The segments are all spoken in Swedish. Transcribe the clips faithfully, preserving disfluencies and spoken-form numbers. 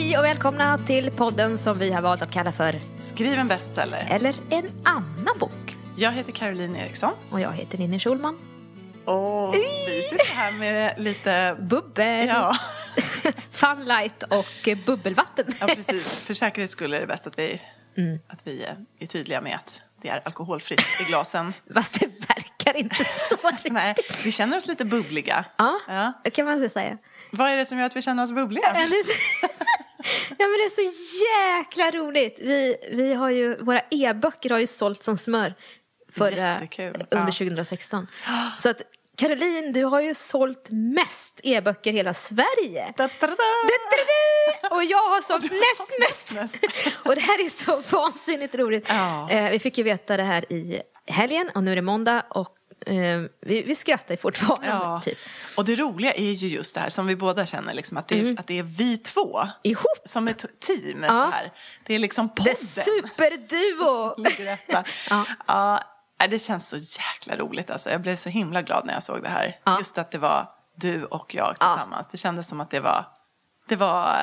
Hej och välkomna till podden som vi har valt att kalla för Skriv en bestseller eller en annan bok. Jag heter Caroline Eriksson. Och jag heter Nini Solman. Och vi sitter här med lite bubbel, ja. Funlight och bubbelvatten. Ja, precis. För säkerhets skull är det bäst att vi, mm. att vi är tydliga med att det är alkoholfritt i glasen. Fast det verkar inte så riktigt. Nej, vi känner oss lite bubbliga. Ja, ja, kan man säga. Vad är det som gör att vi känner oss bubbliga? Ja, det, så... ja, men det är så jäkla roligt. Vi, vi har ju, våra e-böcker har ju sålt som smör förra, under tjugo sexton. Ja. Så att Caroline, du har ju sålt mest e-böcker i hela Sverige. Da, da, da. Da, da, da. Och jag har sålt näst mest. mest. Och det här är så vansinnigt roligt. Ja. Eh, vi fick ju veta det här i helgen och nu är det måndag och eh, vi, vi skrattar fortfarande. Ja. Typ. Och det roliga är ju just det här som vi båda känner, liksom, att, det, mm. att det är vi två. Ihop. Som ett team. Ja. Så här. Det är liksom podden. Det är superduo. Ja. Ja. Det känns så jäkla roligt. Alltså. Jag blev så himla glad när jag såg det här. Ja. Just att det var du och jag tillsammans. Ja. Det kändes som att det var... Det var,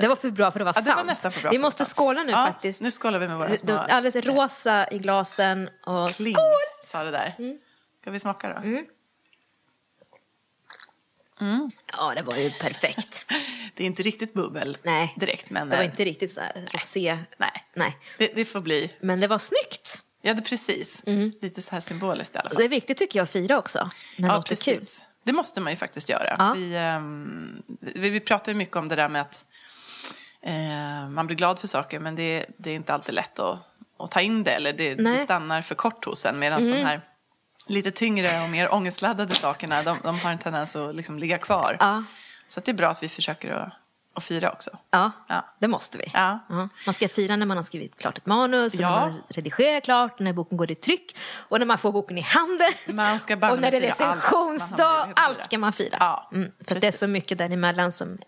det var för bra för att vara ja, sant. Det var nästan för bra vi för måste skåla nu, ja, faktiskt. Nu skålar vi med våra små... Alldeles rosa i glasen. Och... Kling, skål! Sa det där. Mm. Ska vi smaka då? Mm. Mm. Ja, det var ju perfekt. Det är inte riktigt bubbel. Nej. Direkt, men... Det var inte riktigt så här rosé. Nej. Nej. Det, det får bli... Men det var snyggt. Ja, det precis. Mm. Lite så här symboliskt i alla fall. Det är viktigt tycker jag att fira också. När ja, precis. Kul. Det måste man ju faktiskt göra. Ja. Vi, um, vi, vi pratar ju mycket om det där med att uh, man blir glad för saker. Men det, det är inte alltid lätt att, att ta in det. Eller det, det stannar för kort hos en. Medan mm. de här lite tyngre och mer ångestladdade sakerna. De, de har en tendens att liksom ligga kvar. Ja. Så att det är bra att vi försöker att... Och fira också. Ja, ja, det måste vi. Ja. Uh-huh. Man ska fira när man har skrivit klart ett manus. Och ja. När man redigerar klart. När boken går i tryck. Och när man får boken i handen. Man ska och när det är recensionsdag. Allt. allt ska man fira. Ja, mm, för precis. Att det är så mycket däremellan som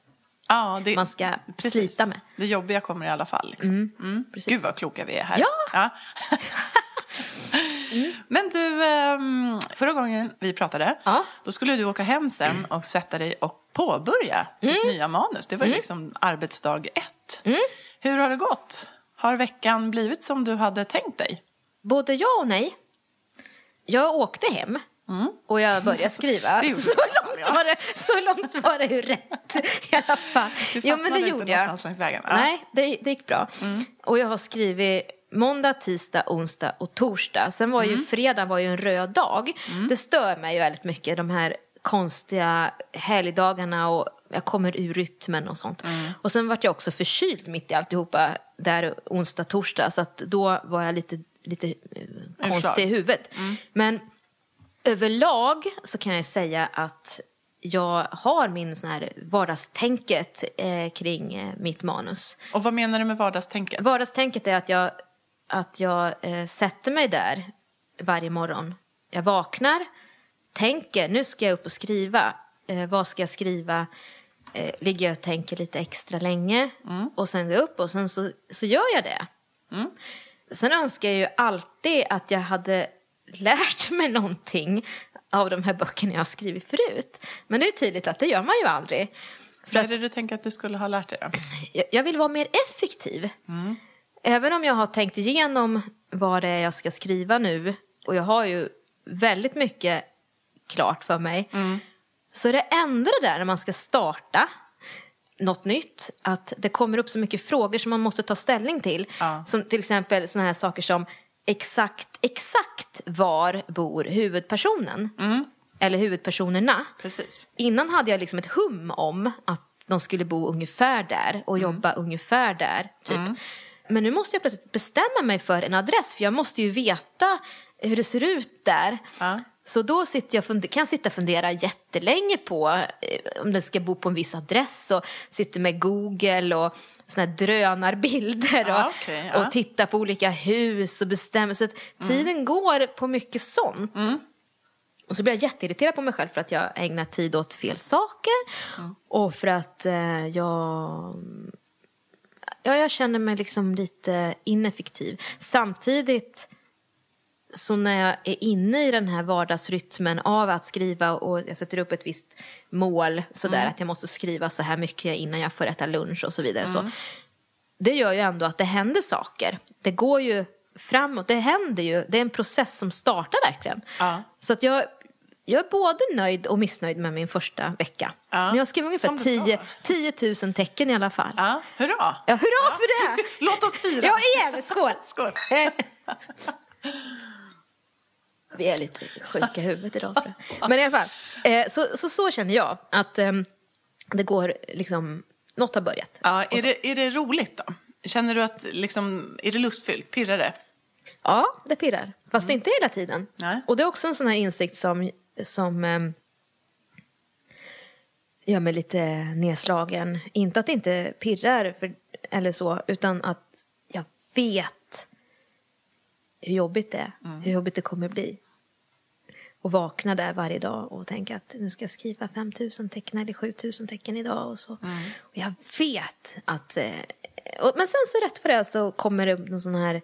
ja, det, man ska precis. Slita med. Det jobbiga kommer i alla fall. Liksom. Mm, mm. Gud vad kloka vi är här. Ja! Ja. Mm. Men du, förra gången vi pratade, ja. Då skulle du åka hem sen och sätta dig och påbörja mm. ditt nya manus. Det var ju mm. liksom arbetsdag ett. Mm. Hur har det gått? Har veckan blivit som du hade tänkt dig? Både ja och nej. Jag åkte hem mm. och jag började skriva. Det så, långt var det, så långt var det ju rätt i alla fall. Du fastnade jo, men det inte gjorde jag. Någonstans längs vägen. Ja. Nej, det, det gick bra. Mm. Och jag har skrivit... Måndag, tisdag, onsdag och torsdag. Sen var mm. ju fredag var ju en röd dag. Mm. Det stör mig ju väldigt mycket. De här konstiga helgdagarna. Och jag kommer ur rytmen och sånt. Mm. Och sen var jag också förkyld mitt i alltihopa. Där onsdag, torsdag. Så att då var jag lite, lite konstig i huvudet. Mm. Men överlag så kan jag säga att jag har min sån här vardagstänket eh, kring eh, mitt manus. Och vad menar du med vardagstänket? Vardagstänket är att jag... Att jag eh, sätter mig där varje morgon. Jag vaknar, tänker, nu ska jag upp och skriva. Eh, vad ska jag skriva? Eh, ligger jag och tänker lite extra länge. Mm. Och sen går jag upp och sen så, så gör jag det. Mm. Sen önskar jag ju alltid att jag hade lärt mig någonting av de här böckerna jag har skrivit förut. Men det är tydligt att det gör man ju aldrig. För vad är det du tänker att du skulle ha lärt dig då? Jag, jag vill vara mer effektiv. Mm. Även om jag har tänkt igenom vad det är jag ska skriva nu och jag har ju väldigt mycket klart för mig mm. så är det ändå det där när man ska starta något nytt att det kommer upp så mycket frågor som man måste ta ställning till. Ja. Som till exempel såna här saker som exakt, exakt var bor huvudpersonen mm. eller huvudpersonerna. Precis. Innan hade jag liksom ett hum om att de skulle bo ungefär där och mm. jobba ungefär där typ. Mm. Men nu måste jag plötsligt bestämma mig för en adress. För jag måste ju veta hur det ser ut där. Ja. Så då sitter jag funder- kan jag sitta och fundera jättelänge på om den ska bo på en viss adress. Och sitter med Google och såna här drönarbilder. Ja, och, okay, ja. Och titta på olika hus och bestämma. Så att tiden mm. går på mycket sånt. Mm. Och så blir jag jätteirriterad på mig själv för att jag ägnar tid åt fel saker. Mm. Och för att eh, jag... Ja, jag känner mig liksom lite ineffektiv. Samtidigt Så när jag är inne i den här vardagsrytmen av att skriva, och jag sätter upp ett visst mål sådär, mm. att jag måste skriva så här mycket innan jag får äta lunch och så vidare. Mm. Så det gör ju ändå att det händer saker. Det går ju framåt, det händer ju. Det är en process som startar verkligen. Ja. Så att jag, jag är både nöjd och missnöjd med min första vecka. Ja. Men jag skrev ungefär tio tusen tecken i alla fall. Ja, hurra! Ja, hurra ja. För det! Låt oss fira! Ja, igen! Skål! Skål! Vi är lite sjuka i huvudet idag, tror jag. Men i alla fall, eh, så, så, så känner jag att eh, det går liksom, något har börjat. Ja, är, det, är det roligt då? Känner du att, liksom, är det lustfyllt? Pirrar det? Ja, det pirrar. Fast mm. inte hela tiden. Nej. Och det är också en sån här insikt som, som eh, gör mig lite nedslagen. Inte att det inte pirrar för, eller så, utan att jag vet hur jobbigt det är, mm. hur jobbigt det kommer bli. Och vakna där varje dag och tänka att nu ska jag skriva fem tusen tecken eller sju tusen tecken idag. Och så. Mm. Och jag vet att... Och, men sen så rätt för det så kommer det någon sån här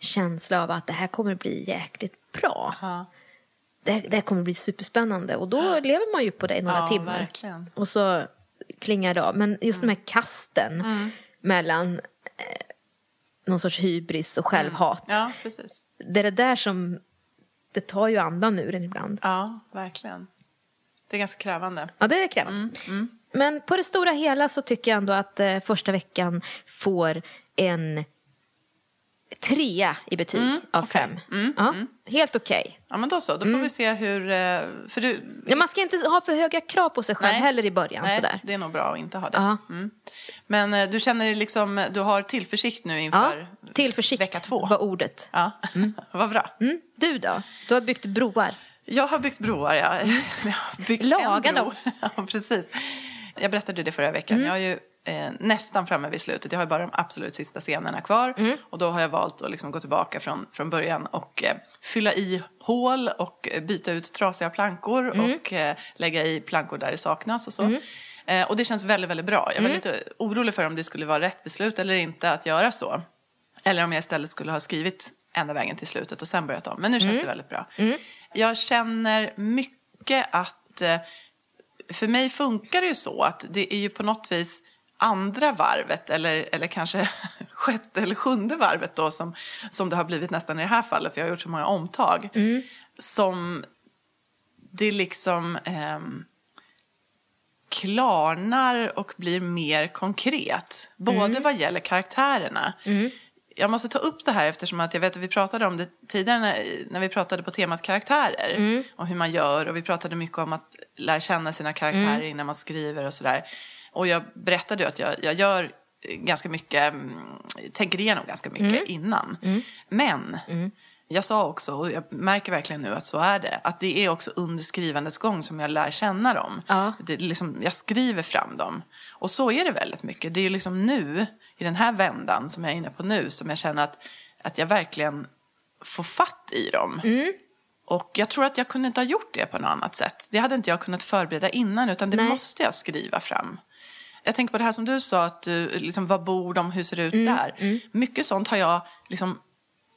känsla av att det här kommer bli jäkligt bra. Aha. Det, det kommer bli superspännande. Och då ja. Lever man ju på det i några ja, timmar. Verkligen. Och så klingar det av. Men just mm. de här kasten mm. mellan... någon sorts hybris och självhat. Ja, precis. Det är det där som... Det tar ju andan ur den ibland. Ja, verkligen. Det är ganska krävande. Ja, det är krävande. Mm, mm. Men på det stora hela så tycker jag ändå att eh, första veckan får en trea i betyg mm, av okay. fem. Mm, ja, mm. Helt okej. Okay. Ja, men då så. Då får mm. vi se hur... För du... ja, man ska inte ha för höga krav på sig själv Nej. Heller i början. Nej, sådär. Det är nog bra att inte ha det. Mm. Men du känner dig liksom... Du har tillförsikt nu inför ja, tillförsikt vecka två. Var ordet. Ja, mm. Vad bra. Mm. Du då? Du har byggt broar. Jag har byggt broar, ja. Jag har byggt Laga en bro. Ja, precis. Jag berättade det förra veckan. Mm. Jag har ju... Eh, nästan framme vid slutet. Jag har bara de absolut sista scenerna kvar. Mm. Och då har jag valt att liksom gå tillbaka från, från början och eh, fylla i hål och byta ut trasiga plankor mm. och eh, lägga i plankor där det saknas och så. Mm. Eh, och det känns väldigt, väldigt bra. Jag var mm. lite orolig för om det skulle vara rätt beslut eller inte att göra så. Eller om jag istället skulle ha skrivit ända vägen till slutet och sen börjat om. Men nu känns mm. det väldigt bra. Mm. Jag känner mycket att eh, för mig funkar det ju så att det är ju på något vis andra varvet eller, eller kanske sjätte eller sjunde varvet då som, som det har blivit nästan i det här fallet, för jag har gjort så många omtag mm. som det liksom eh, klarnar och blir mer konkret både mm. vad gäller karaktärerna mm. Jag måste ta upp det här eftersom att jag vet att vi pratade om det tidigare när, när vi pratade på temat karaktärer mm. och hur man gör, och vi pratade mycket om att lära känna sina karaktärer mm. innan man skriver och sådär. Och jag berättade ju att jag, jag gör ganska mycket, tänker igenom ganska mycket mm. innan. Mm. Men mm. jag sa också, och jag märker verkligen nu att så är det, att det är också under skrivandets gång som jag lär känna dem. Ja. Det liksom, jag skriver fram dem. Och så är det väldigt mycket. Det är ju liksom nu, i den här vändan som jag är inne på nu, som jag känner att, att jag verkligen får fatt i dem. Mm. Och jag tror att jag kunde inte ha gjort det på något annat sätt. Det hade inte jag kunnat förbereda innan, utan det Nej. Måste jag skriva fram. Jag tänker på det här som du sa, att du, liksom, vad bor de, hur ser det ut mm, där? Mm. Mycket sånt har jag liksom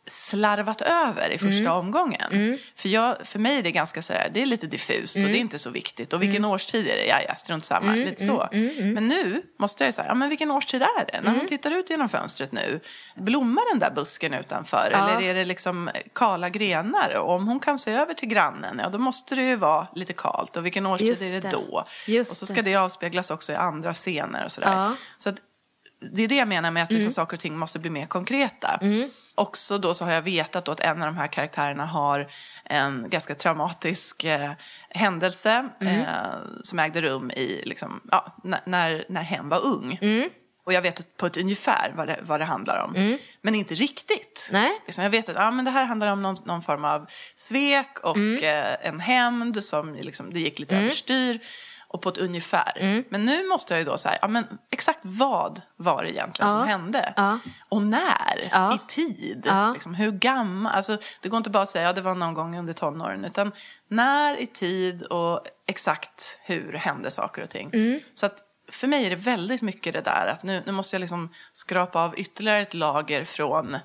slarvat över i första mm. omgången. Mm. För, jag, för mig är det ganska så här, det är lite diffust mm. och det är inte så viktigt. Och vilken mm. årstid är det? Ja, ja, strunt samma. Mm, lite så. Mm, mm, mm. Men nu måste jag ju säga, ja, men vilken årstid är det? När mm. hon tittar ut genom fönstret nu, blommar den där busken utanför? Ja. Eller är det liksom kala grenar? Och om hon kan se över till grannen, ja, då måste det ju vara lite kalt. Och vilken årstid Just är det, det. Då? Just och så ska det avspeglas också i andra scener och sådär. Ja. Så att det är det jag menar med att liksom mm. saker och ting måste bli mer konkreta. Mm. Också då så har jag vetat då att en av de här karaktärerna har en ganska traumatisk eh, händelse mm. eh, som ägde rum i liksom, ja, n- när, när hen var ung. Mm. Och jag vet på ett ungefär vad det, vad det handlar om. Mm. Men inte riktigt. Nej. Liksom jag vet att ah, men det här handlar om någon, någon form av svek och mm. eh, en hämnd som liksom, det gick lite mm. överstyr. Och på ett ungefär. Mm. Men nu måste jag ju då säga, ja men exakt vad var det egentligen ja. Som hände? Ja. Och när? Ja. I tid? Ja. Liksom, hur gammal? Alltså, det går inte bara att säga, ja det var någon gång under tonåren. Utan när i tid och exakt hur hände saker och ting. Mm. Så att för mig är det väldigt mycket det där att nu, nu måste jag liksom skrapa av ytterligare ett lager från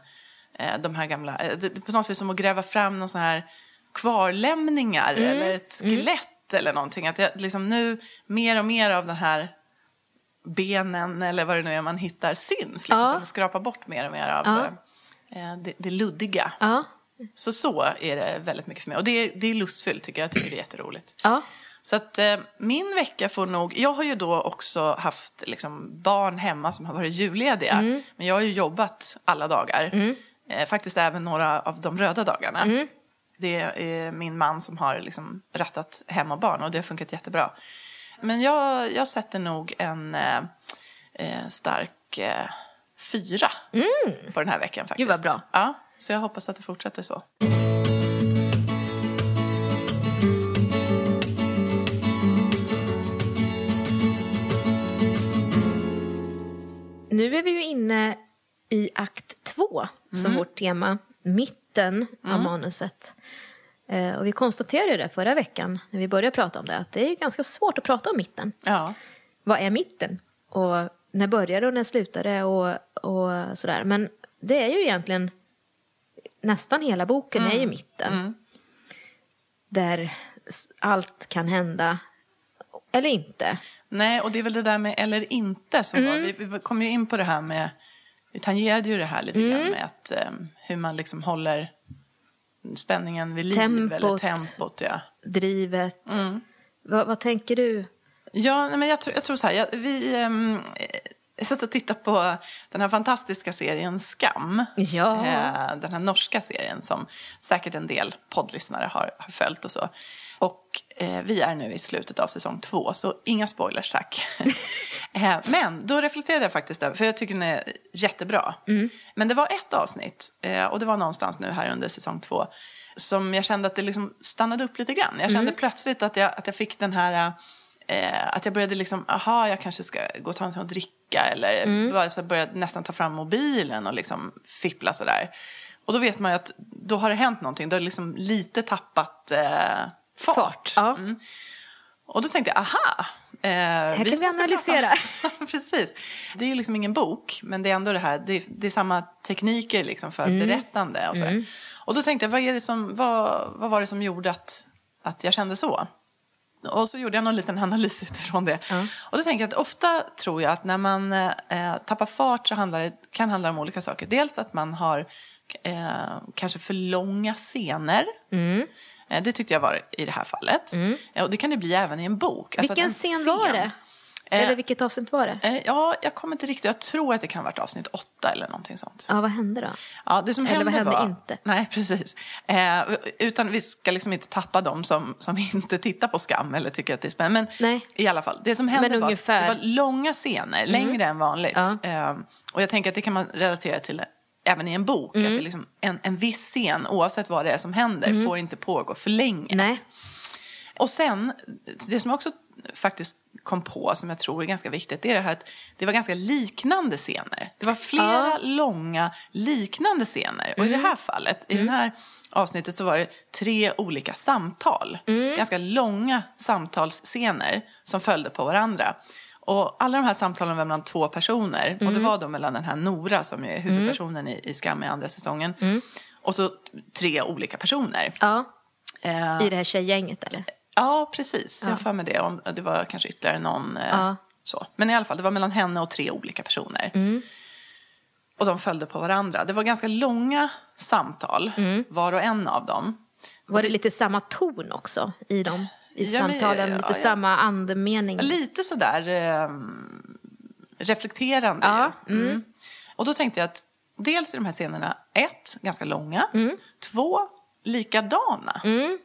de här gamla, det, på något vis som att gräva fram någon så här kvarlämningar mm. eller ett skelett mm. eller någonting. Att jag, liksom nu mer och mer av den här benen eller vad det nu är man hittar syns. Liksom, ja. Att skrapa bort mer och mer av ja. eh, det, det luddiga. Ja. Så så är det väldigt mycket för mig. Och det, det är lustfyllt tycker jag. Jag tycker det är jätteroligt. Ja. Så att eh, min vecka får nog... Jag har ju då också haft liksom, barn hemma som har varit jullediga. Mm. Men jag har ju jobbat alla dagar. Mm. Eh, faktiskt även några av de röda dagarna. Mm. Det är min man som har liksom, rattat hem och barn. Och det har funkat jättebra. Men jag, jag sätter nog en eh, stark eh, fyra mm. på den här veckan faktiskt. Det var bra. Ja. Så jag hoppas att det fortsätter så. Nu är vi ju inne i akt två som mm. vårt tema. Mitten mm. av manuset. Och vi konstaterade det förra veckan när vi började prata om det. Att det är ju ganska svårt att prata om mitten. Ja. Vad är mitten? Och när börjar det och när slutar det? Och, och sådär. Men det är ju egentligen... Nästan hela boken mm. är ju mitten. Mm. Där allt kan hända. Eller inte. Nej, och det är väl det där med eller inte. Som mm. var, vi, vi kom ju in på det här med... Vi tangerade ju det här lite mm. grann med att, um, hur man liksom håller spänningen vid liv. Tempot. Eller tempot, ja. Drivet. Mm. Va, vad tänker du? Ja, nej, men jag, tr- jag tror så här. Jag, vi... Um, Jag satt och tittade på den här fantastiska serien Skam. Ja. Den här norska serien som säkert en del poddlyssnare har, har följt och så. Och eh, vi är nu i slutet av säsong två, så inga spoilers tack. eh, men då reflekterade jag faktiskt över, för jag tycker den är jättebra. Mm. Men det var ett avsnitt, eh, och det var någonstans nu här under säsong två, som jag kände att det liksom stannade upp lite grann. Jag kände mm. plötsligt att jag, att jag fick den här... Eh, att jag började liksom, aha, jag kanske ska gå och ta något att dricka. Eller mm. bara så här, började nästan ta fram mobilen och liksom fippla sådär. Och då vet man ju att då har det hänt någonting. Då har liksom lite tappat eh, fart. fart ja. Mm. Och då tänkte jag, aha. Eh, här kan vi, vi analysera. Precis. Det är ju liksom ingen bok, men det är ändå det här. Det är, det är samma tekniker liksom för mm. berättande. Och, mm. och då tänkte jag, vad, är det som, vad, vad var det som gjorde att, att jag kände så? Och så gjorde jag någon liten analys utifrån det. Mm. Och då tänker jag att ofta tror jag att när man eh, tappar fart så handlar det, kan handla om olika saker. Dels att man har eh, kanske för långa scener. Mm. Eh, det tyckte jag var i det här fallet. Mm. Eh, och det kan det bli även i en bok. Vilken alltså en scen, scen var det? Eh, eller vilket avsnitt var det? Eh, ja, jag kommer inte riktigt. Jag tror att det kan ha varit avsnitt åtta eller någonting sånt. Ja, vad hände då? Ja, det som eller hände vad hände var, inte? Nej, precis. Eh, utan vi ska liksom inte tappa dem som, som inte tittar på Skam eller tycker att det är spännande. Men nej. I alla fall, det som hände men var ungefär... det var långa scener, längre mm. än vanligt. Ja. Eh, och jag tänker att det kan man relatera till även i en bok. Mm. Att det är liksom en, en viss scen, oavsett vad det är som händer, mm. får inte pågå för länge. Nej. Och sen, det som också faktiskt kom på som jag tror är ganska viktigt, det är det här att det var ganska liknande scener. Det var flera ja. långa liknande scener. Och mm. i det här fallet, mm. i det här avsnittet så var det tre olika samtal. Mm. Ganska långa samtalsscener som följde på varandra. Och alla de här samtalen var mellan två personer. Mm. Och det var då mellan den här Nora som är huvudpersonen mm. i Skam i andra säsongen. Mm. Och så tre olika personer. Ja. Uh, I det här tjejgänget eller? Ja, precis. Ja. Jag får med det. Om det var kanske ytterligare någon ja. så. Men i alla fall, det var mellan henne och tre olika personer. Mm. Och de följde på varandra. Det var ganska långa samtal, mm. var och en av dem. Var det, det lite samma ton också i dem? I ja, samtalen, men, ja, lite ja, samma andemening? Lite sådär eh, reflekterande. Ja. Mm. Mm. Och då tänkte jag att dels i de här scenerna, ett, ganska långa. Mm. Två, likadana. Mm.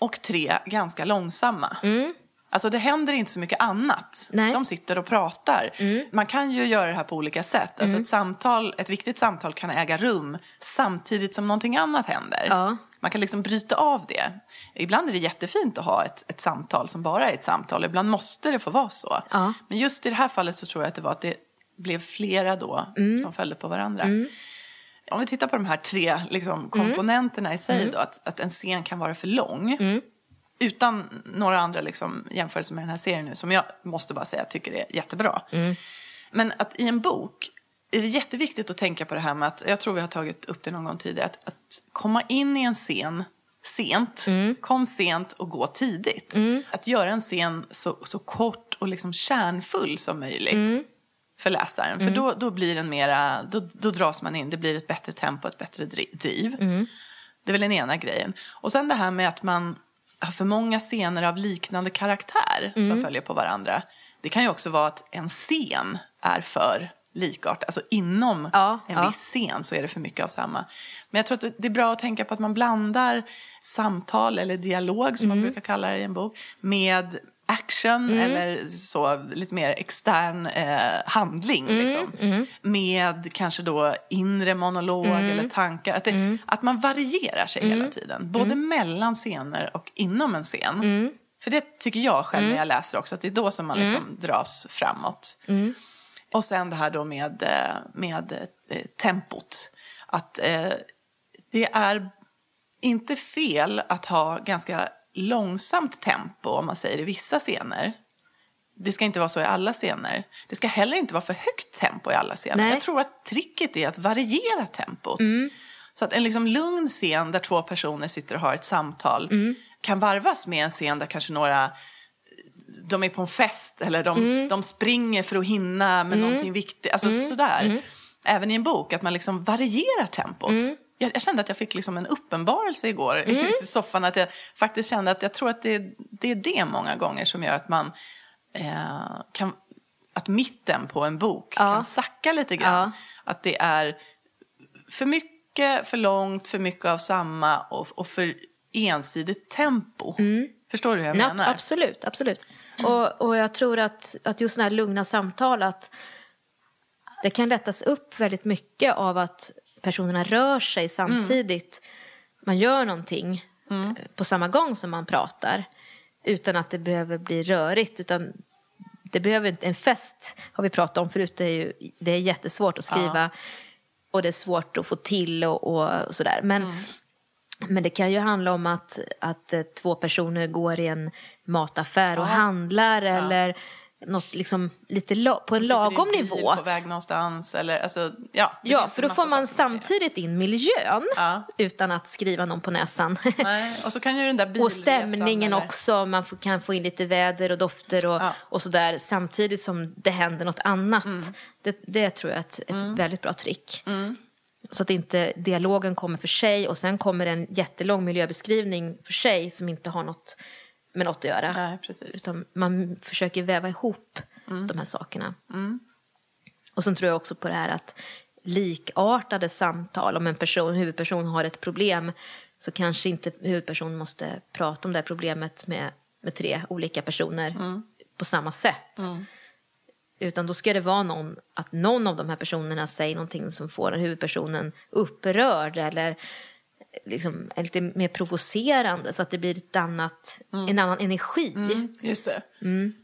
Och tre ganska långsamma. Mm. Alltså det händer inte så mycket annat. Nej. De sitter och pratar. Mm. Man kan ju göra det här på olika sätt. Alltså mm. ett samtal, ett viktigt samtal kan äga rum samtidigt som någonting annat händer. Ja. Man kan liksom bryta av det. Ibland är det jättefint att ha ett, ett samtal som bara är ett samtal. Ibland måste det få vara så. Ja. Men just i det här fallet så tror jag att det var att det blev flera då mm. som följde på varandra. Mm. Om vi tittar på de här tre liksom, komponenterna mm. i sig då, att, att en scen kan vara för lång mm. utan några andra liksom, jämförelser med den här serien nu som jag måste bara säga tycker är jättebra. Mm. Men att i en bok är det jätteviktigt att tänka på det här med att, jag tror vi har tagit upp det någon gång tidigare, att, att komma in i en scen sent, mm. kom sent och gå tidigt. Mm. Att göra en scen så, så kort och liksom kärnfull som möjligt mm. för läsaren. Mm. För då, då blir den mera, då, då dras man in, det blir ett bättre tempo, ett bättre driv. Mm. Det är väl den ena grejen. Och sen det här med att man har för många scener av liknande karaktär mm. som följer på varandra. Det kan ju också vara att en scen är för likart. Alltså inom ja, en ja. viss scen så är det för mycket av samma. Men jag tror att det är bra att tänka på att man blandar samtal eller dialog som mm. man brukar kalla det i en bok med action mm. eller så lite mer extern eh, handling mm. liksom. Mm. Med kanske då inre monolog mm. eller tankar. Att, det, mm. att man varierar sig mm. hela tiden. Både mm. mellan scener och inom en scen. Mm. För det tycker jag själv mm. när jag läser också. Att det är då som man liksom mm. dras framåt. Mm. Och sen det här då med, med tempot. Att eh, det är inte fel att ha ganska långsamt tempo om man säger i vissa scener. Det ska inte vara så i alla scener. Det ska heller inte vara för högt tempo i alla scener. Nej. Jag tror att tricket är att variera tempot. Mm. Så att en liksom lugn scen där två personer sitter och har ett samtal mm. kan varvas med en scen där kanske några... de är på en fest eller de, mm. de springer för att hinna med mm. någonting viktigt. Alltså mm. sådär. Mm. Även i en bok, att man liksom varierar tempot. Mm. Jag, jag kände att jag fick liksom en uppenbarelse igår mm. i soffan. Att jag faktiskt kände att jag tror att det, det är det många gånger som gör att man eh, kan... att mitten på en bok ja. kan sacka lite grann. Ja. Att det är för mycket, för långt, för mycket av samma och, och för ensidigt tempo. Mm. Förstår du hur jag menar? Nej, absolut, absolut. Och, och jag tror att, att just sådana här lugna samtal, att det kan lättas upp väldigt mycket av att personerna rör sig samtidigt. Mm. Man gör någonting mm. på samma gång som man pratar utan att det behöver bli rörigt. Utan det behöver inte, en fest har vi pratat om förut, det är, ju, det är jättesvårt att skriva ja. och det är svårt att få till och, och, och sådär. Men... Mm. Men det kan ju handla om att, att två personer går i en mataffär och ja. handlar eller ja. något liksom lite la, på en lagom nivå. På väg någonstans eller alltså, ja. Ja, för då får man samtidigt in miljön ja. utan att skriva någon på näsan. Nej. Och så kan ju den där bilresan och stämningen eller... också, man får, kan få in lite väder och dofter och, ja. och sådär samtidigt som det händer något annat. Mm. Det, det tror jag är ett, ett mm. väldigt bra trick. Mm. Så att inte dialogen kommer för sig och sen kommer en jättelång miljöbeskrivning för sig som inte har något med något att göra. Nej, precis. Utan man försöker väva ihop mm. de här sakerna. Mm. Och sen tror jag också på det här att likartade samtal, om en person, huvudperson har ett problem så kanske inte huvudpersonen måste prata om det här problemet med, med tre olika personer mm. på samma sätt. Mm. Utan då ska det vara någon, att någon av de här personerna säger någonting som får den huvudpersonen upprörd eller liksom är lite mer provocerande så att det blir ett annat, mm. en annan energi. Mm, just det. Mm.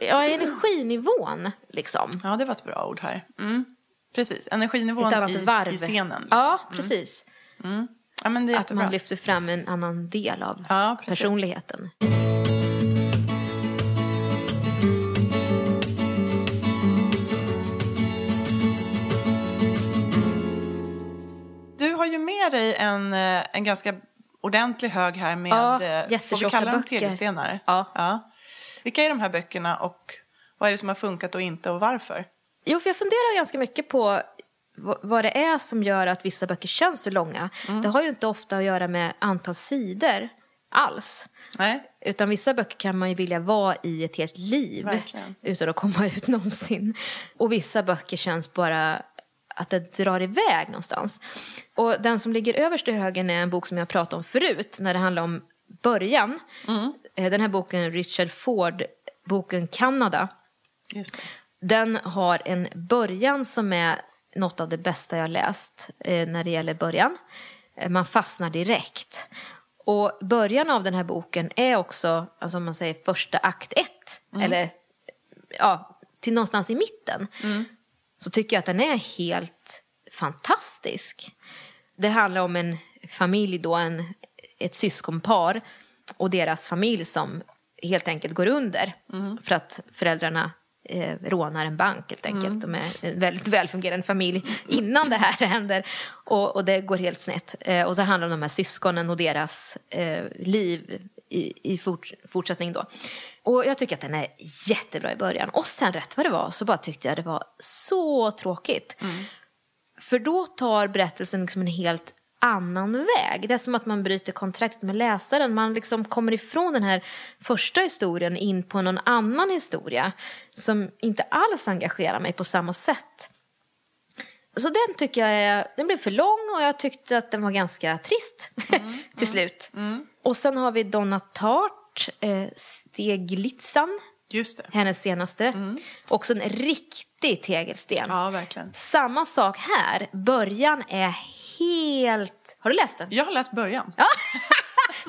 Ja, energinivån liksom. Ja, det var ett bra ord här. Mm. Precis, energinivån i, i scenen. Liksom. Ja, precis. Mm. Mm. Ja, men det är att man lyfter fram en annan del av ja, personligheten. Du har ju med dig en, en ganska ordentlig hög här med, ja, får vi kalla dem tegelstenar? Ja. Ja. Vilka är de här böckerna och vad är det som har funkat och inte och varför? Jo, för jag funderar ganska mycket på vad det är som gör att vissa böcker känns så långa. Mm. Det har ju inte ofta att göra med antal sidor alls. Nej. Utan vissa böcker kan man ju vilja vara i ett helt liv. Verkligen. Utan att komma ut någonsin. Och vissa böcker känns bara... att det drar iväg någonstans. Och den som ligger överst i högen är en bok som jag pratade om förut. När det handlar om början. Mm. Den här boken, Richard Ford, boken Kanada. Just det. Den har en början som är något av det bästa jag läst eh, när det gäller början. Man fastnar direkt. Och början av den här boken är också, alltså om man säger första akt ett. Mm. Eller ja, till någonstans i mitten. Mm. Så tycker jag att den är helt fantastisk. Det handlar om en familj då, en, ett syskonpar och deras familj som helt enkelt går under. Mm. För att föräldrarna eh, rånar en bank helt enkelt. Mm. De är en väldigt välfungerande familj innan det här händer. Och, och det går helt snett. Eh, och så handlar det om de här syskonen och deras eh, liv i, i fort, fortsättning då. Och jag tycker att den är jättebra i början. Och sen rätt vad det var så bara tyckte jag det var så tråkigt. Mm. För då tar berättelsen liksom en helt annan väg. Det är som att man bryter kontraktet med läsaren. Man liksom kommer ifrån den här första historien in på någon annan historia som inte alls engagerar mig på samma sätt. Så den tycker jag är, den blev för lång och jag tyckte att den var ganska trist mm, till mm, slut. Mm. Och sen har vi Donna Tartt, eh, Steglitsan. Just det. Hennes senaste. Mm. Också en riktig tegelsten. Ja, verkligen. Samma sak här. Början är helt... Har du läst den? Jag har läst början. Ja.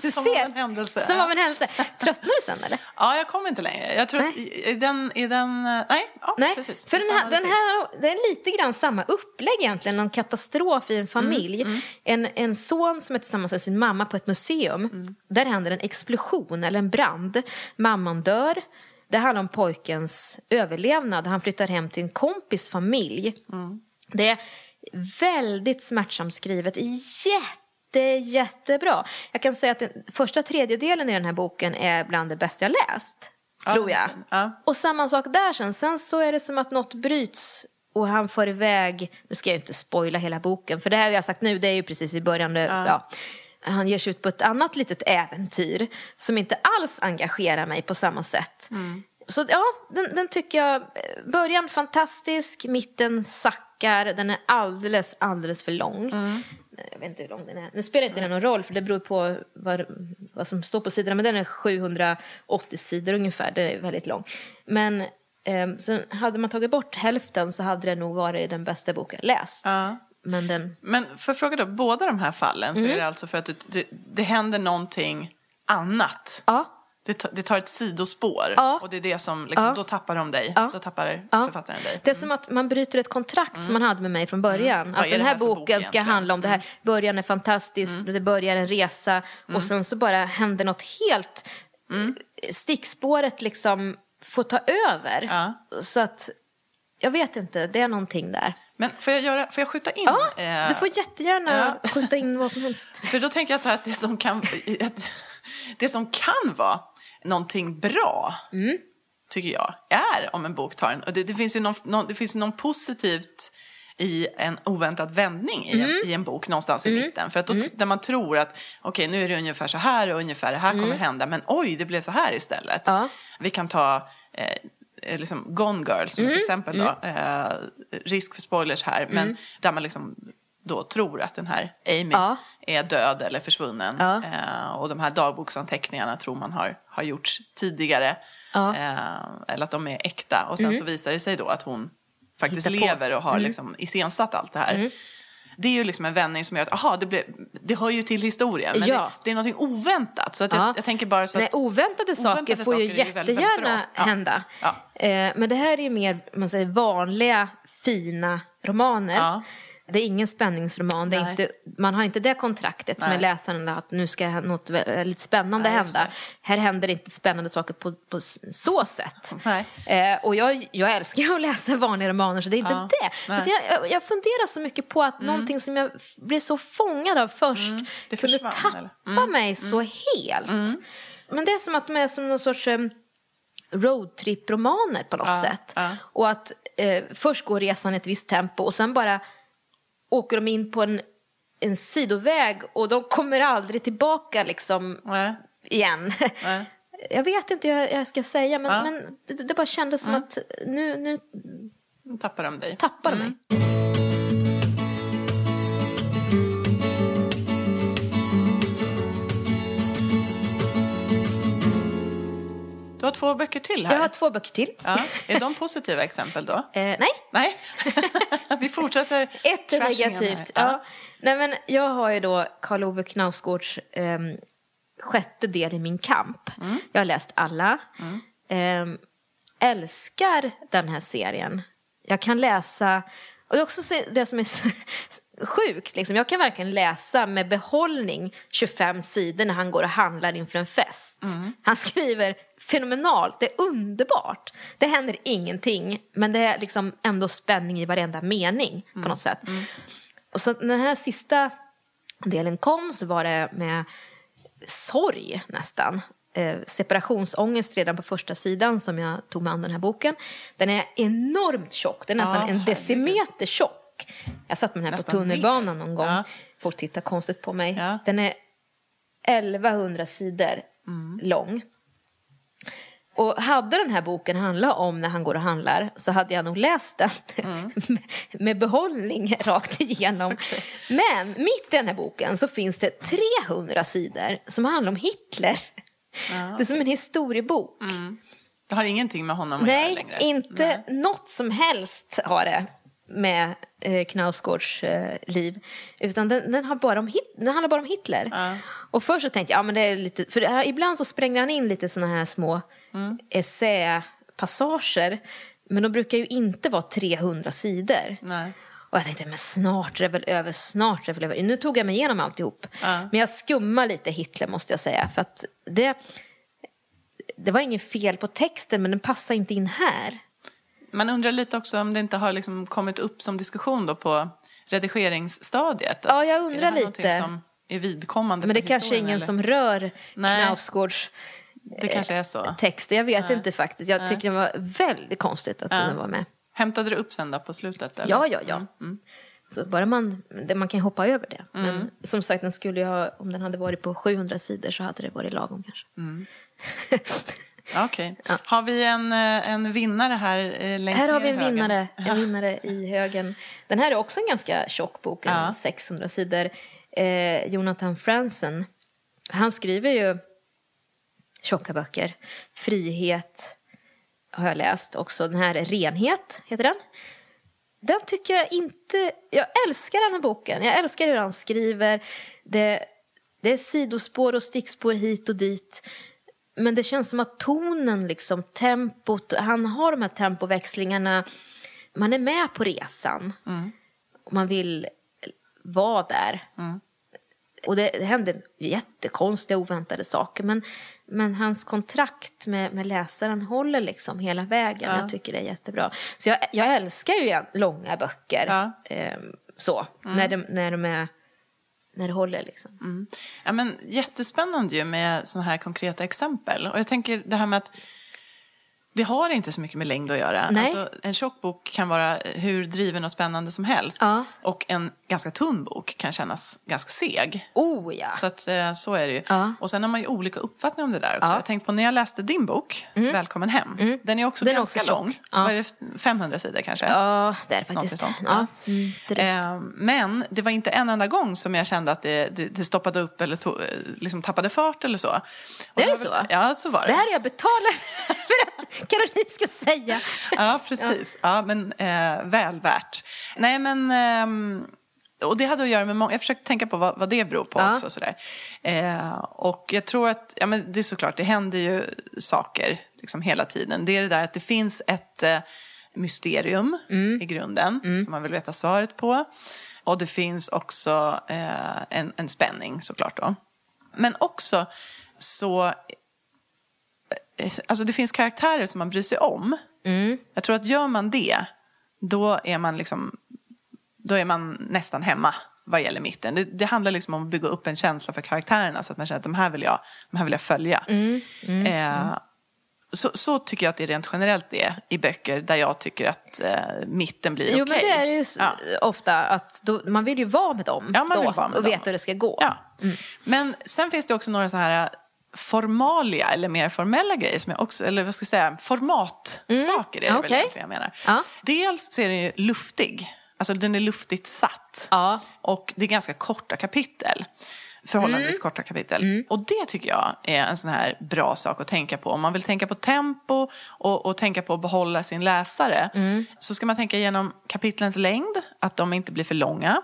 Du som ser. Som av en händelse. Som av en händelse. Tröttnar du sen, eller? Ja, jag kommer inte längre. Jag tror nej. Att i den... I den... Nej, ja, nej, precis. För den här, den här, det är lite grann samma upplägg egentligen. Någon katastrof i en familj. Mm, mm. En, en son som är tillsammans med sin mamma på ett museum. Mm. Där händer en explosion eller en brand. Mamman dör. Det handlar om pojkens överlevnad. Han flyttar hem till en kompis familj. Mm. Det är väldigt smärtsamt skrivet. Jätte, jättebra. Jag kan säga att den första tredjedelen i den här boken är bland det bästa jag läst. Ja, tror jag. Ja. Och samma sak där sen. Sen så är det som att något bryts. Och han får iväg... Nu ska jag inte spoila hela boken. För det här vi har sagt nu, det är ju precis i början. Ja. Ja. Han ger sig ut på ett annat litet äventyr som inte alls engagerar mig på samma sätt. Mm. Så ja, den, den tycker jag... Början fantastisk, mitten sackar. Den är alldeles, alldeles för lång. Mm. Jag vet inte hur lång den är. Nu spelar inte mm. den någon roll för det beror på vad, vad som står på sidorna. Men den är sjuhundraåttio sidor ungefär. Den är väldigt lång. Men eh, så hade man tagit bort hälften så hade det nog varit den bästa boken jag läst. Mm. Men, den... Men för fråga då, båda de här fallen så mm. är det alltså för att det, det, det händer någonting annat. Ja. Det, det tar ett sidospår ja. Och det är det som liksom, ja. Då tappar de dig. Ja. Då tappar ja. Författaren dig. Mm. Det är som att man bryter ett kontrakt mm. som man hade med mig från början. Mm. Att den här, här boken bok ska handla om det här. Början är fantastisk, mm. det börjar en resa mm. och sen så bara händer något helt mm. stickspåret liksom får ta över. Ja. Så att jag vet inte, det är någonting där. Men får jag, göra, får jag skjuta in? Ja, eh, du får jättegärna ja. Skjuta in vad som helst. För då tänker jag så här att det som kan, det som kan vara någonting bra, mm. tycker jag, är om en bok tar en... Och det, det finns ju någon, någon, det finns någon positivt i en oväntad vändning i, mm. i en bok någonstans mm. i mitten. För att då mm. där man tror att okej, okay, nu är det ungefär så här och ungefär det här mm. kommer hända. Men oj, det blev så här istället. Ja. Vi kan ta... Eh, liksom Gone Girl som mm. ett exempel då. Mm. Eh, risk för spoilers här men mm. där man liksom då tror att den här Amy ja. Är död eller försvunnen ja. eh, och de här dagboksanteckningarna tror man har, har gjorts tidigare ja. eh, eller att de är äkta och sen mm. så visar det sig då att hon faktiskt lever och har mm. liksom iscensatt allt det här mm. Det är ju liksom en vändning som gör att aha, det, blev, det hör ju till historien. Men ja. det, det är någonting oväntat. Så att ja. jag, jag tänker bara så att... Nej, oväntade saker oväntade får saker ju jättegärna väldigt, väldigt hända. Ja. Ja. Eh, men det här är ju mer man säger, vanliga, fina romaner. Ja. Det är ingen spänningsroman. Det är inte, man har inte det kontraktet Nej. Med läsaren att nu ska något väldigt spännande Nej, hända. Här händer det inte spännande saker på, på så sätt. Eh, och jag, jag älskar att läsa vanliga romaner så det är inte ja. Det. Att jag, jag funderar så mycket på att mm. någonting som jag blev så fångad av först mm. det kunde tappa mm. mig mm. så helt. Mm. Men det är som att de är som någon sorts um, roadtrip-romaner på något ja. Sätt. Ja. Och att eh, först går resan i ett visst tempo och sen bara åker de in på en, en sidoväg och de kommer aldrig tillbaka liksom Nä. igen. Nä. Jag vet inte jag, jag ska säga men, ja. men det, det bara kändes som ja. Att nu, nu tappar de dig. Tappar mm. de mig. Du har två böcker till här. Jag har två böcker till. Ja. Är de positiva exempel då? Eh, nej. Nej. Vi fortsätter. Ett är negativt. Ja. Ja. Nej, men jag har ju då Karl-Ove Knausgårds eh, sjätte del i Min kamp. Mm. Jag har läst alla. Mm. Eh, älskar den här serien. Jag kan läsa... Och det är också det som är sjukt. Liksom. Jag kan verkligen läsa med behållning tjugofem sidor när han går och handlar inför en fest. Mm. Han skriver fenomenalt, det är underbart. Det händer ingenting, men det är liksom ändå spänning i varenda mening på mm. något sätt. Mm. Och så när den här sista delen kom så var det med sorg nästan. Eh, separationsångest redan på första sidan som jag tog med an den här boken. Den är enormt tjock, den är nästan ja, en decimeter tjock. Jag satt med den här nästan på tunnelbanan någon gång. Ja. Folk tittar konstigt på mig. Ja. Den är elvahundra sidor mm. lång. Och hade den här boken handlat om när han går och handlar så hade jag nog läst den mm. med behållning rakt igenom. Okay. Men mitt i den här boken så finns det trehundra sidor som handlar om Hitler. Ah, okay. Det är som en historiebok. Mm. Det har ingenting med honom att Nej, göra längre. Inte Nej, inte något som helst har det med eh, Knausgårds eh, liv, utan den, den, har bara om hit, den handlar bara om Hitler. Ja. Och först så tänkte jag, ja men det är lite, för det, ibland så spränger han in lite såna här små mm. essäpassager, men de brukar ju inte vara trehundra sidor. Nej. Och jag tänkte, men snart är det väl över, snart är det väl över. Nu tog jag mig igenom alltihop. Ja. Men jag skummar lite Hitler måste jag säga, för att det det var ingen fel på texten, men den passar inte in här. Man undrar lite också om det inte har liksom kommit upp som diskussion då på redigeringsstadiet. Ja, jag undrar är det lite. Som är vidkommande men det kanske ingen eller? Som rör Nej. Knausgårds det kanske är så. Text. Jag vet Nej. Inte faktiskt. Jag Nej. Tycker det var väldigt konstigt att ja. Den var med. Hämtade du upp sen då på slutet? Eller? Ja, ja, ja. Mm. Så bara man, man kan hoppa över det. Mm. Men som sagt, den skulle ha, om den hade varit på sjuhundra sidor så hade det varit lagom kanske. Mm. Okej. Okay. Ja. Har vi en, en vinnare här längst Här har vi en vinnare, en vinnare i högen. Den här är också en ganska tjock bok, ja. sexhundra sidor. Eh, Jonathan Franzen, han skriver ju tjocka böcker. Frihet har jag läst också. Den här Renhet heter den. Den tycker jag inte... Jag älskar den här boken. Jag älskar hur han skriver. Det, det är sidospår och stickspår hit och dit. Men det känns som att tonen, liksom, tempot... Han har de här tempoväxlingarna. Man är med på resan. Mm. Och man vill vara där. Mm. Och det, det händer jättekonstiga, oväntade saker. Men, men hans kontrakt med, med läsaren håller liksom hela vägen. Ja. Jag tycker det är jättebra. Så jag, jag älskar ju långa böcker. Ja. Eh, så, mm. när, de, när de är... när det håller liksom. Mm. Ja, men jättespännande ju med sådana här konkreta exempel. Och jag tänker det här med att det har inte så mycket med längd att göra. Alltså, en tjock bok kan vara hur driven och spännande som helst. Ja. Och en ganska tunn bok kan kännas ganska seg. Oh ja. Så, att, så är det ju. Ja. Och sen har man ju olika uppfattningar om det där också. Ja. Jag tänkte på när jag läste din bok, mm. Välkommen hem. Mm. Den är också den ganska är också lång. Ja. Var det femhundra sidor kanske? Ja, det är faktiskt. Ja. Mm, Men det var inte en enda gång som jag kände att det, det, det stoppade upp eller to, liksom tappade fart eller så. Och det är det var, så? Ja, så var det. Det här är jag betalar för att Caroline ska säga. Ja, precis. Ja, ja men eh, väl värt. Nej, men... Eh, och det hade att göra med många... Jag försökte tänka på vad, vad det beror på ja. Också. Sådär. Eh, och jag tror att... Ja, men det är såklart, det händer ju saker liksom, hela tiden. Det är det där att det finns ett eh, mysterium mm. i grunden mm. som man vill veta svaret på. Och det finns också eh, en, en spänning såklart då. Men också så... Alltså det finns karaktärer som man bryr sig om. Mm. Jag tror att gör man det, då är man liksom, då är man nästan hemma vad gäller mitten. Det, det handlar liksom om att bygga upp en känsla för karaktärerna så att man känner att de här vill jag, de här vill jag följa. Mm. Mm. Eh, så, så tycker jag att det är rent generellt det i böcker där jag tycker att eh, mitten blir okej. Jo, okay. Men det är ju ja. Ofta att då, man vill ju vara med dem ja, man då, vill vara med och dem. Veta hur det ska gå. Ja. Mm. Men sen finns det också några så här... formalia eller mer formella grejer som jag också, eller vad ska jag säga, formatsaker mm. är det okay. väl inte jag menar. Ja. Dels så är den ju luftig. Alltså den är luftigt satt. Ja. Och det är ganska korta kapitel. Förhållandevis mm. korta kapitel. Mm. Och det tycker jag är en sån här bra sak att tänka på. Om man vill tänka på tempo och, och tänka på att behålla sin läsare mm. så ska man tänka igenom kapitlens längd, att de inte blir för långa.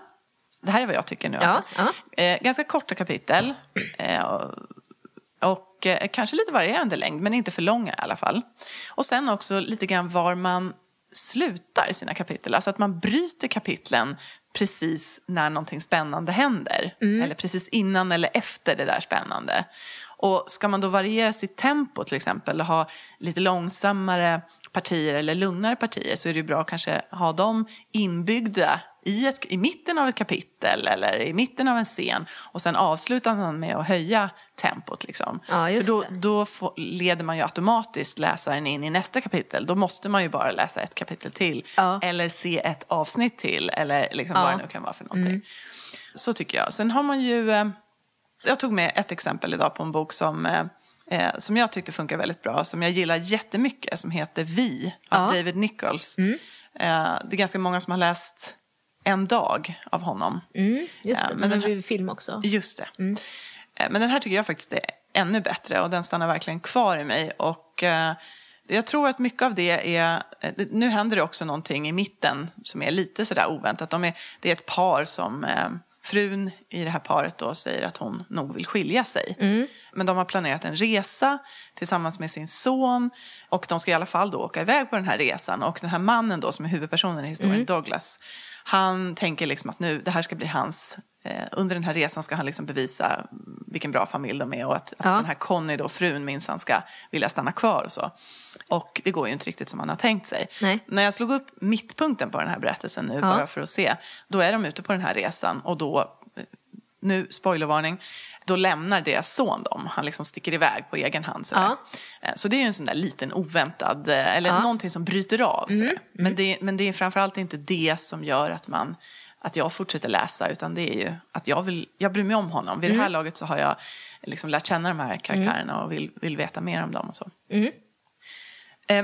Det här är vad jag tycker nu. Ja. Alltså. Ja. Eh, ganska korta kapitel eh, och Och eh, kanske lite varierande längd, men inte för långa i alla fall. Och sen också lite grann var man slutar sina kapitel. Alltså att man bryter kapitlen precis när någonting spännande händer. Mm. Eller precis innan eller efter det där spännande. Och ska man då variera sitt tempo till exempel och ha lite långsammare partier eller lugnare partier, så är det bra att kanske ha dem inbyggda i, ett, i mitten av ett kapitel eller i mitten av en scen, och sen avslutar man med att höja tempot liksom. Ja, just. För då, då får, leder man ju automatiskt läsaren in i nästa kapitel. Då måste man ju bara läsa ett kapitel till, ja. Eller se ett avsnitt till, eller liksom, ja. Vad det nu kan vara för någonting. Mm. Så tycker jag. Sen har man ju... Eh, jag tog med ett exempel idag på en bok som... Eh, Eh, som jag tyckte funkar väldigt bra, som jag gillar jättemycket, som heter Vi av ja. David Nichols. Mm. Eh, det är ganska många som har läst En dag av honom. Mm, just det, eh, men den här, film också. Just det. Mm. Eh, men den här tycker jag faktiskt är ännu bättre, och den stannar verkligen kvar i mig. Och eh, jag tror att mycket av det är... Eh, nu händer det också någonting i mitten som är lite sådär oväntat. De är, det är ett par som... Eh, frun i det här paret då säger att hon nog vill skilja sig. Mm. Men de har planerat en resa tillsammans med sin son. Och de ska i alla fall då åka iväg på den här resan. Och den här mannen då, som är huvudpersonen i historien, mm. Douglas. Han tänker liksom att nu, det här ska bli hans... Eh, under den här resan ska han liksom bevisa vilken bra familj de är. Och att, ja. Att den här Connie då, frun minst, han ska vilja stanna kvar och så. Och det går ju inte riktigt som han har tänkt sig. Nej. När jag slog upp mittpunkten på den här berättelsen nu, ja. Bara för att se. Då är de ute på den här resan, och då... Nu, spoilervarning, då lämnar deras son dem. Han liksom sticker iväg på egen hand. Så, ja. Så det är ju en sån där liten oväntad, eller ja. Någonting som bryter av. Mm. Mm. Men, det, men det är framförallt inte det som gör att, man, att jag fortsätter läsa, utan det är ju att jag, vill, jag bryr mig om honom. Vid mm. det här laget så har jag liksom lärt känna de här karaktärerna mm. och vill, vill veta mer om dem och så. Mm.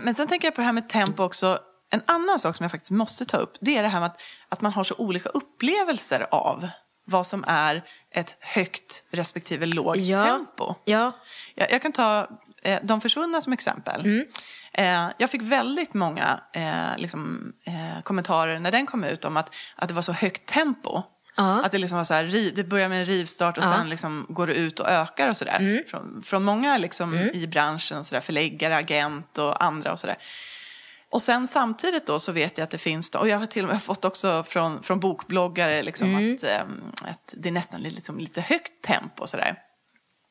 Men sen tänker jag på det här med tempo också. En annan sak som jag faktiskt måste ta upp, det är det här med att, att man har så olika upplevelser av vad som är ett högt respektive lågt ja, tempo. Ja. Jag, jag kan ta eh, De försvunna som exempel. Mm. Eh, jag fick väldigt många eh, liksom, eh, kommentarer när den kom ut om att, att det var så högt tempo. Uh-huh. Att det liksom var så här, det börjar med en rivstart och uh-huh. sen liksom går det ut och ökar och sådär. Mm. Från, från många liksom mm. i branschen och sådär, förläggare, agent och andra och sådär. Och sen samtidigt då så vet jag att det finns... Då, och jag har till och med fått också från, från bokbloggare liksom mm. att, äm, att det är nästan liksom lite högt tempo och sådär.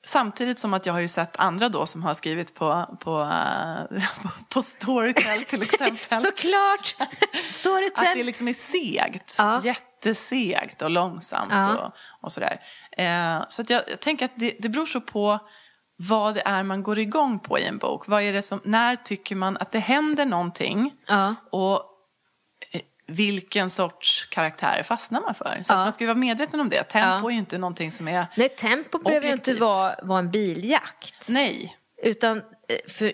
Samtidigt som att jag har ju sett andra då som har skrivit på, på, äh, på Storytel till exempel. Såklart! Storytel! Att det liksom är segt. Ja. Jättesegt och långsamt ja. och, och sådär. Eh, så att jag, jag tänker att det, det beror så på... vad det är man går igång på i en bok. Vad är det som, när tycker man att det händer någonting? Ja. Och vilken sorts karaktär fastnar man för? Så ja. Att man ska ju vara medveten om det. Tempo ja. Är ju inte någonting som är... Nej, tempo behöver ju inte vara, vara en biljakt. Nej. Utan, för,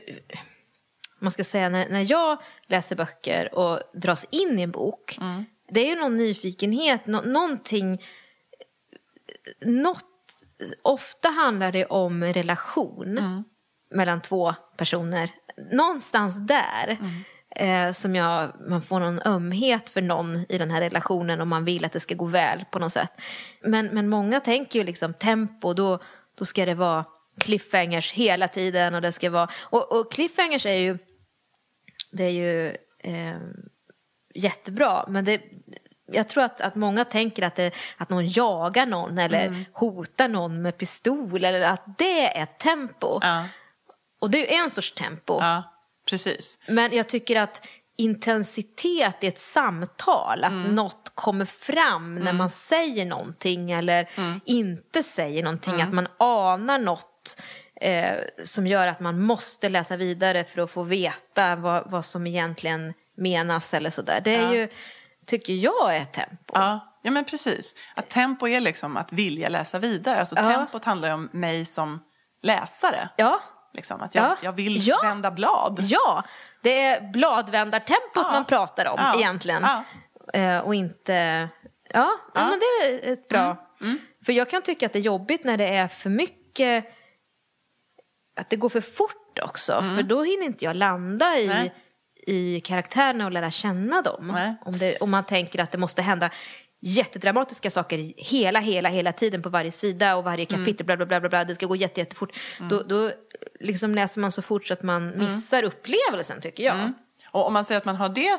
man ska säga, när, när jag läser böcker och dras in i en bok. Mm. Det är ju någon nyfikenhet, nå, någonting... Något. Ofta handlar det om en relation mm. mellan två personer. Någonstans där mm. eh, som jag, man får någon ömhet för någon i den här relationen, om man vill att det ska gå väl på något sätt. Men, men många tänker ju liksom tempo, då, då ska det vara cliffhangers hela tiden. Och, det ska vara, och, och cliffhangers är ju, det är ju eh, jättebra, men det... Jag tror att, att många tänker att, det, att någon jagar någon eller mm. hotar någon med pistol, eller att det är tempo. Ja. Och det är ju en sorts tempo. Ja, precis. Men jag tycker att intensitet i ett samtal, att mm. något kommer fram när mm. man säger någonting eller mm. inte säger någonting, mm. att man anar något eh, som gör att man måste läsa vidare för att få veta vad, vad som egentligen menas eller sådär. Det är ja. ju... tycker jag är tempo. Ja, ja men precis. Att tempo är liksom att vilja läsa vidare. Alltså ja. Tempot handlar ju om mig som läsare. Ja. Liksom att jag, ja. jag vill ja. vända blad. Ja, det är bladvändartempot ja. man pratar om ja. egentligen. Ja. Eh, och inte... Ja, ja. ja, men det är ett bra... Mm. Mm. För jag kan tycka att det är jobbigt när det är för mycket... Att det går för fort också. Mm. För då hinner inte jag landa i... Nej. i karaktärerna och lära känna dem. Om, det, om man tänker att det måste hända jättedramatiska saker hela, hela, hela tiden på varje sida och varje kapitel, mm. bla, bla, bla, bla, det ska gå jätte, jättefort. Mm. Då, då liksom läser man så fort så att man missar mm. upplevelsen, tycker jag. Mm. Och om man säger att man har det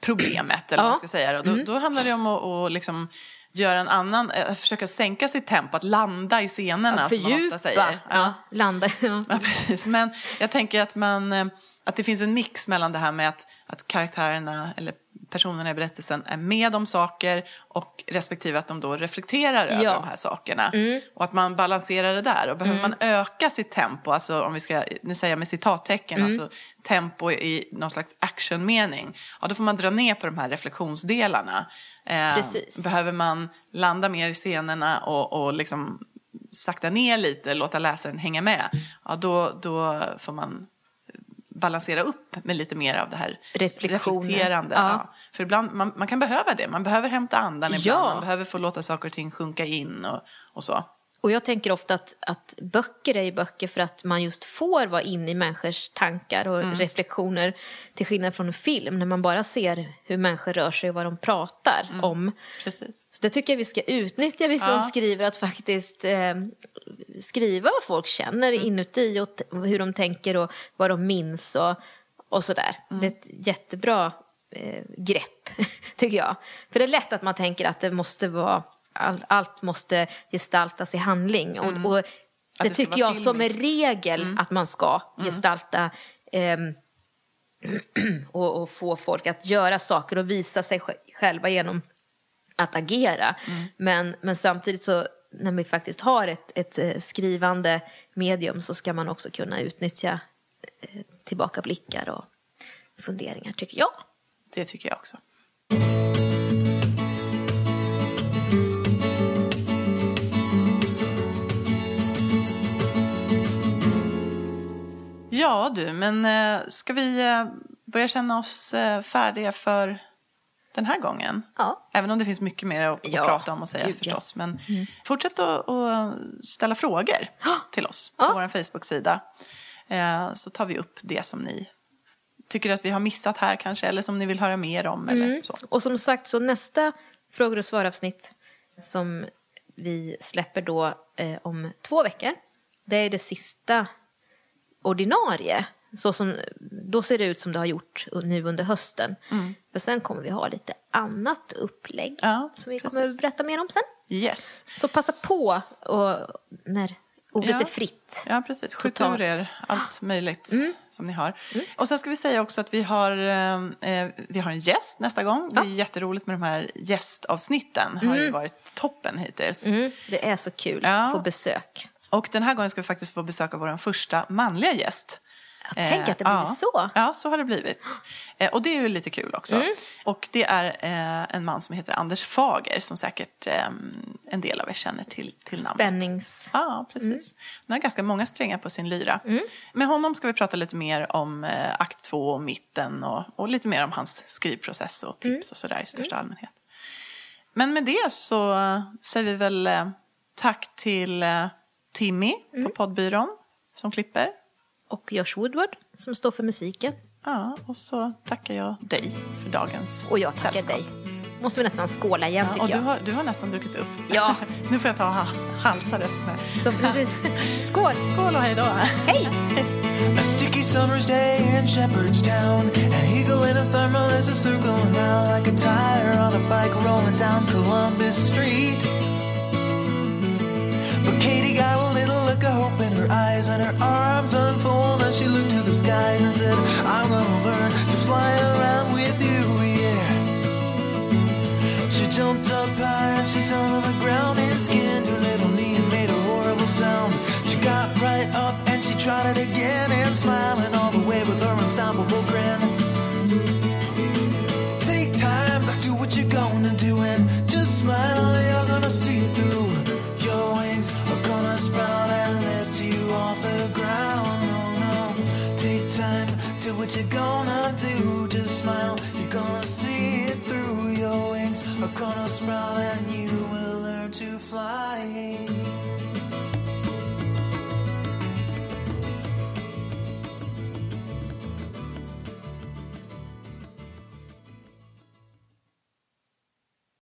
problemet, eller ja. vad man ska säga, då, mm. då handlar det om att liksom göra en annan, försöka sänka sitt tempo, att landa i scenerna, som man ofta säger. Ja, ja. Landa. Ja. Ja, precis. Men jag tänker att man, att det finns en mix mellan det här med att, att karaktärerna eller personerna i berättelsen är med om saker och respektive att de då reflekterar över ja. de här sakerna. Mm. Och att man balanserar det där. Och behöver mm. man öka sitt tempo, alltså om vi ska, nu säger jag med citattecken, mm. alltså tempo i någon slags actionmening, ja då får man dra ner på de här reflektionsdelarna. Eh, behöver man landa mer i scenerna och, och liksom sakta ner lite, låta läsaren hänga med, ja då, då får man balansera upp med lite mer av det här reflekterande. Ja. Ja. För ibland, man, man kan behöva det. Man behöver hämta andan ibland. Ja. Man behöver få låta saker och ting sjunka in och, och så. Och jag tänker ofta att, att böcker är ju böcker för att man just får vara inne i människors tankar och mm. reflektioner, till skillnad från en film när man bara ser hur människor rör sig och vad de pratar mm. om. Precis. Så det tycker jag vi ska utnyttja, vi som ja. skriver, att faktiskt eh, skriva vad folk känner mm. inuti och t- hur de tänker och vad de minns och, och sådär. Mm. Det är ett jättebra eh, grepp tycker jag. För det är lätt att man tänker att det måste vara Allt, allt måste gestaltas i handling och, mm. och det, det tycker jag filmiskt. Som en regel mm. att man ska mm. gestalta eh, och, och få folk att göra saker och visa sig själva genom att agera mm. men, men samtidigt så när vi faktiskt har ett, ett skrivande medium så ska man också kunna utnyttja eh, tillbakablickar och funderingar, tycker jag. Det tycker jag också. Ja du, men ska vi börja känna oss färdiga för den här gången? Ja. Även om det finns mycket mer att, ja, att prata om och säga, Gud, förstås. Men mm. fortsätt att, att ställa frågor till oss på ja. vår Facebook-sida. Så tar vi upp det som ni tycker att vi har missat här kanske. Eller som ni vill höra mer om. Mm. Eller så. Och som sagt, så nästa frågor- och svaravsnitt som vi släpper då eh, om två veckor. Det är det sista ordinarie, så som då ser det ut som det har gjort nu under hösten. Mm. Men sen kommer vi ha lite annat upplägg ja, som vi kommer precis. berätta mer om sen. Yes. Så passa på och, när ordet ja. är fritt. Ja, precis. Skjut ur er allt möjligt mm. som ni har. Mm. Och sen ska vi säga också att vi har, eh, vi har en gäst nästa gång. Ja. Det är jätteroligt med de här gästavsnitten. Mm. Har ju varit toppen hittills. Mm. Det är så kul ja. att få besök. Och den här gången ska vi faktiskt få besöka vår första manliga gäst. Jag tänker eh, att det blir ja. så. Ja, så har det blivit. Eh, och det är ju lite kul också. Mm. Och det är eh, en man som heter Anders Fager, som säkert eh, en del av er känner till, till namnet. Spännings. Ja, precis. Mm. Han har ganska många strängar på sin lyra. Mm. Med honom ska vi prata lite mer om eh, akt två och mitten. Och, och lite mer om hans skrivprocess och tips mm. och sådär i största mm. allmänhet. Men med det så säger vi väl eh, tack till Eh, Timmy mm. på poddbyrån som klipper. Och Josh Woodward som står för musiken. Ja, och så tackar jag dig för dagens och jag tackar sällskap. dig. Måste vi nästan skåla igen, ja, tycker och jag. Och du har, du har nästan druckit upp. Ja. Nu får jag ta halsaret med. Så precis. Skål! Skål och hej då. Hej! A sticky summer's day in Shepherdstown. An eagle in a thermal is a circle around like a tire on a bike rolling down Columbus Street. But Katie got a little look of hope in her eyes, and her arms unfold, and she looked to the skies and said, I'm gonna learn to fly around with you, yeah. She jumped up high and she fell on the ground and skinned her little knee and made a horrible sound. She got right up and she tried it again, and smiling all the way with her unstoppable grin. Take time, do what you're gonna do, and just smile, you're gonna see it through. Your wings are gonna sprout and lift you off the ground. No, no, take time, do what you're gonna do. Just smile, you're gonna see it through. Your wings are gonna sprout and you will learn to fly.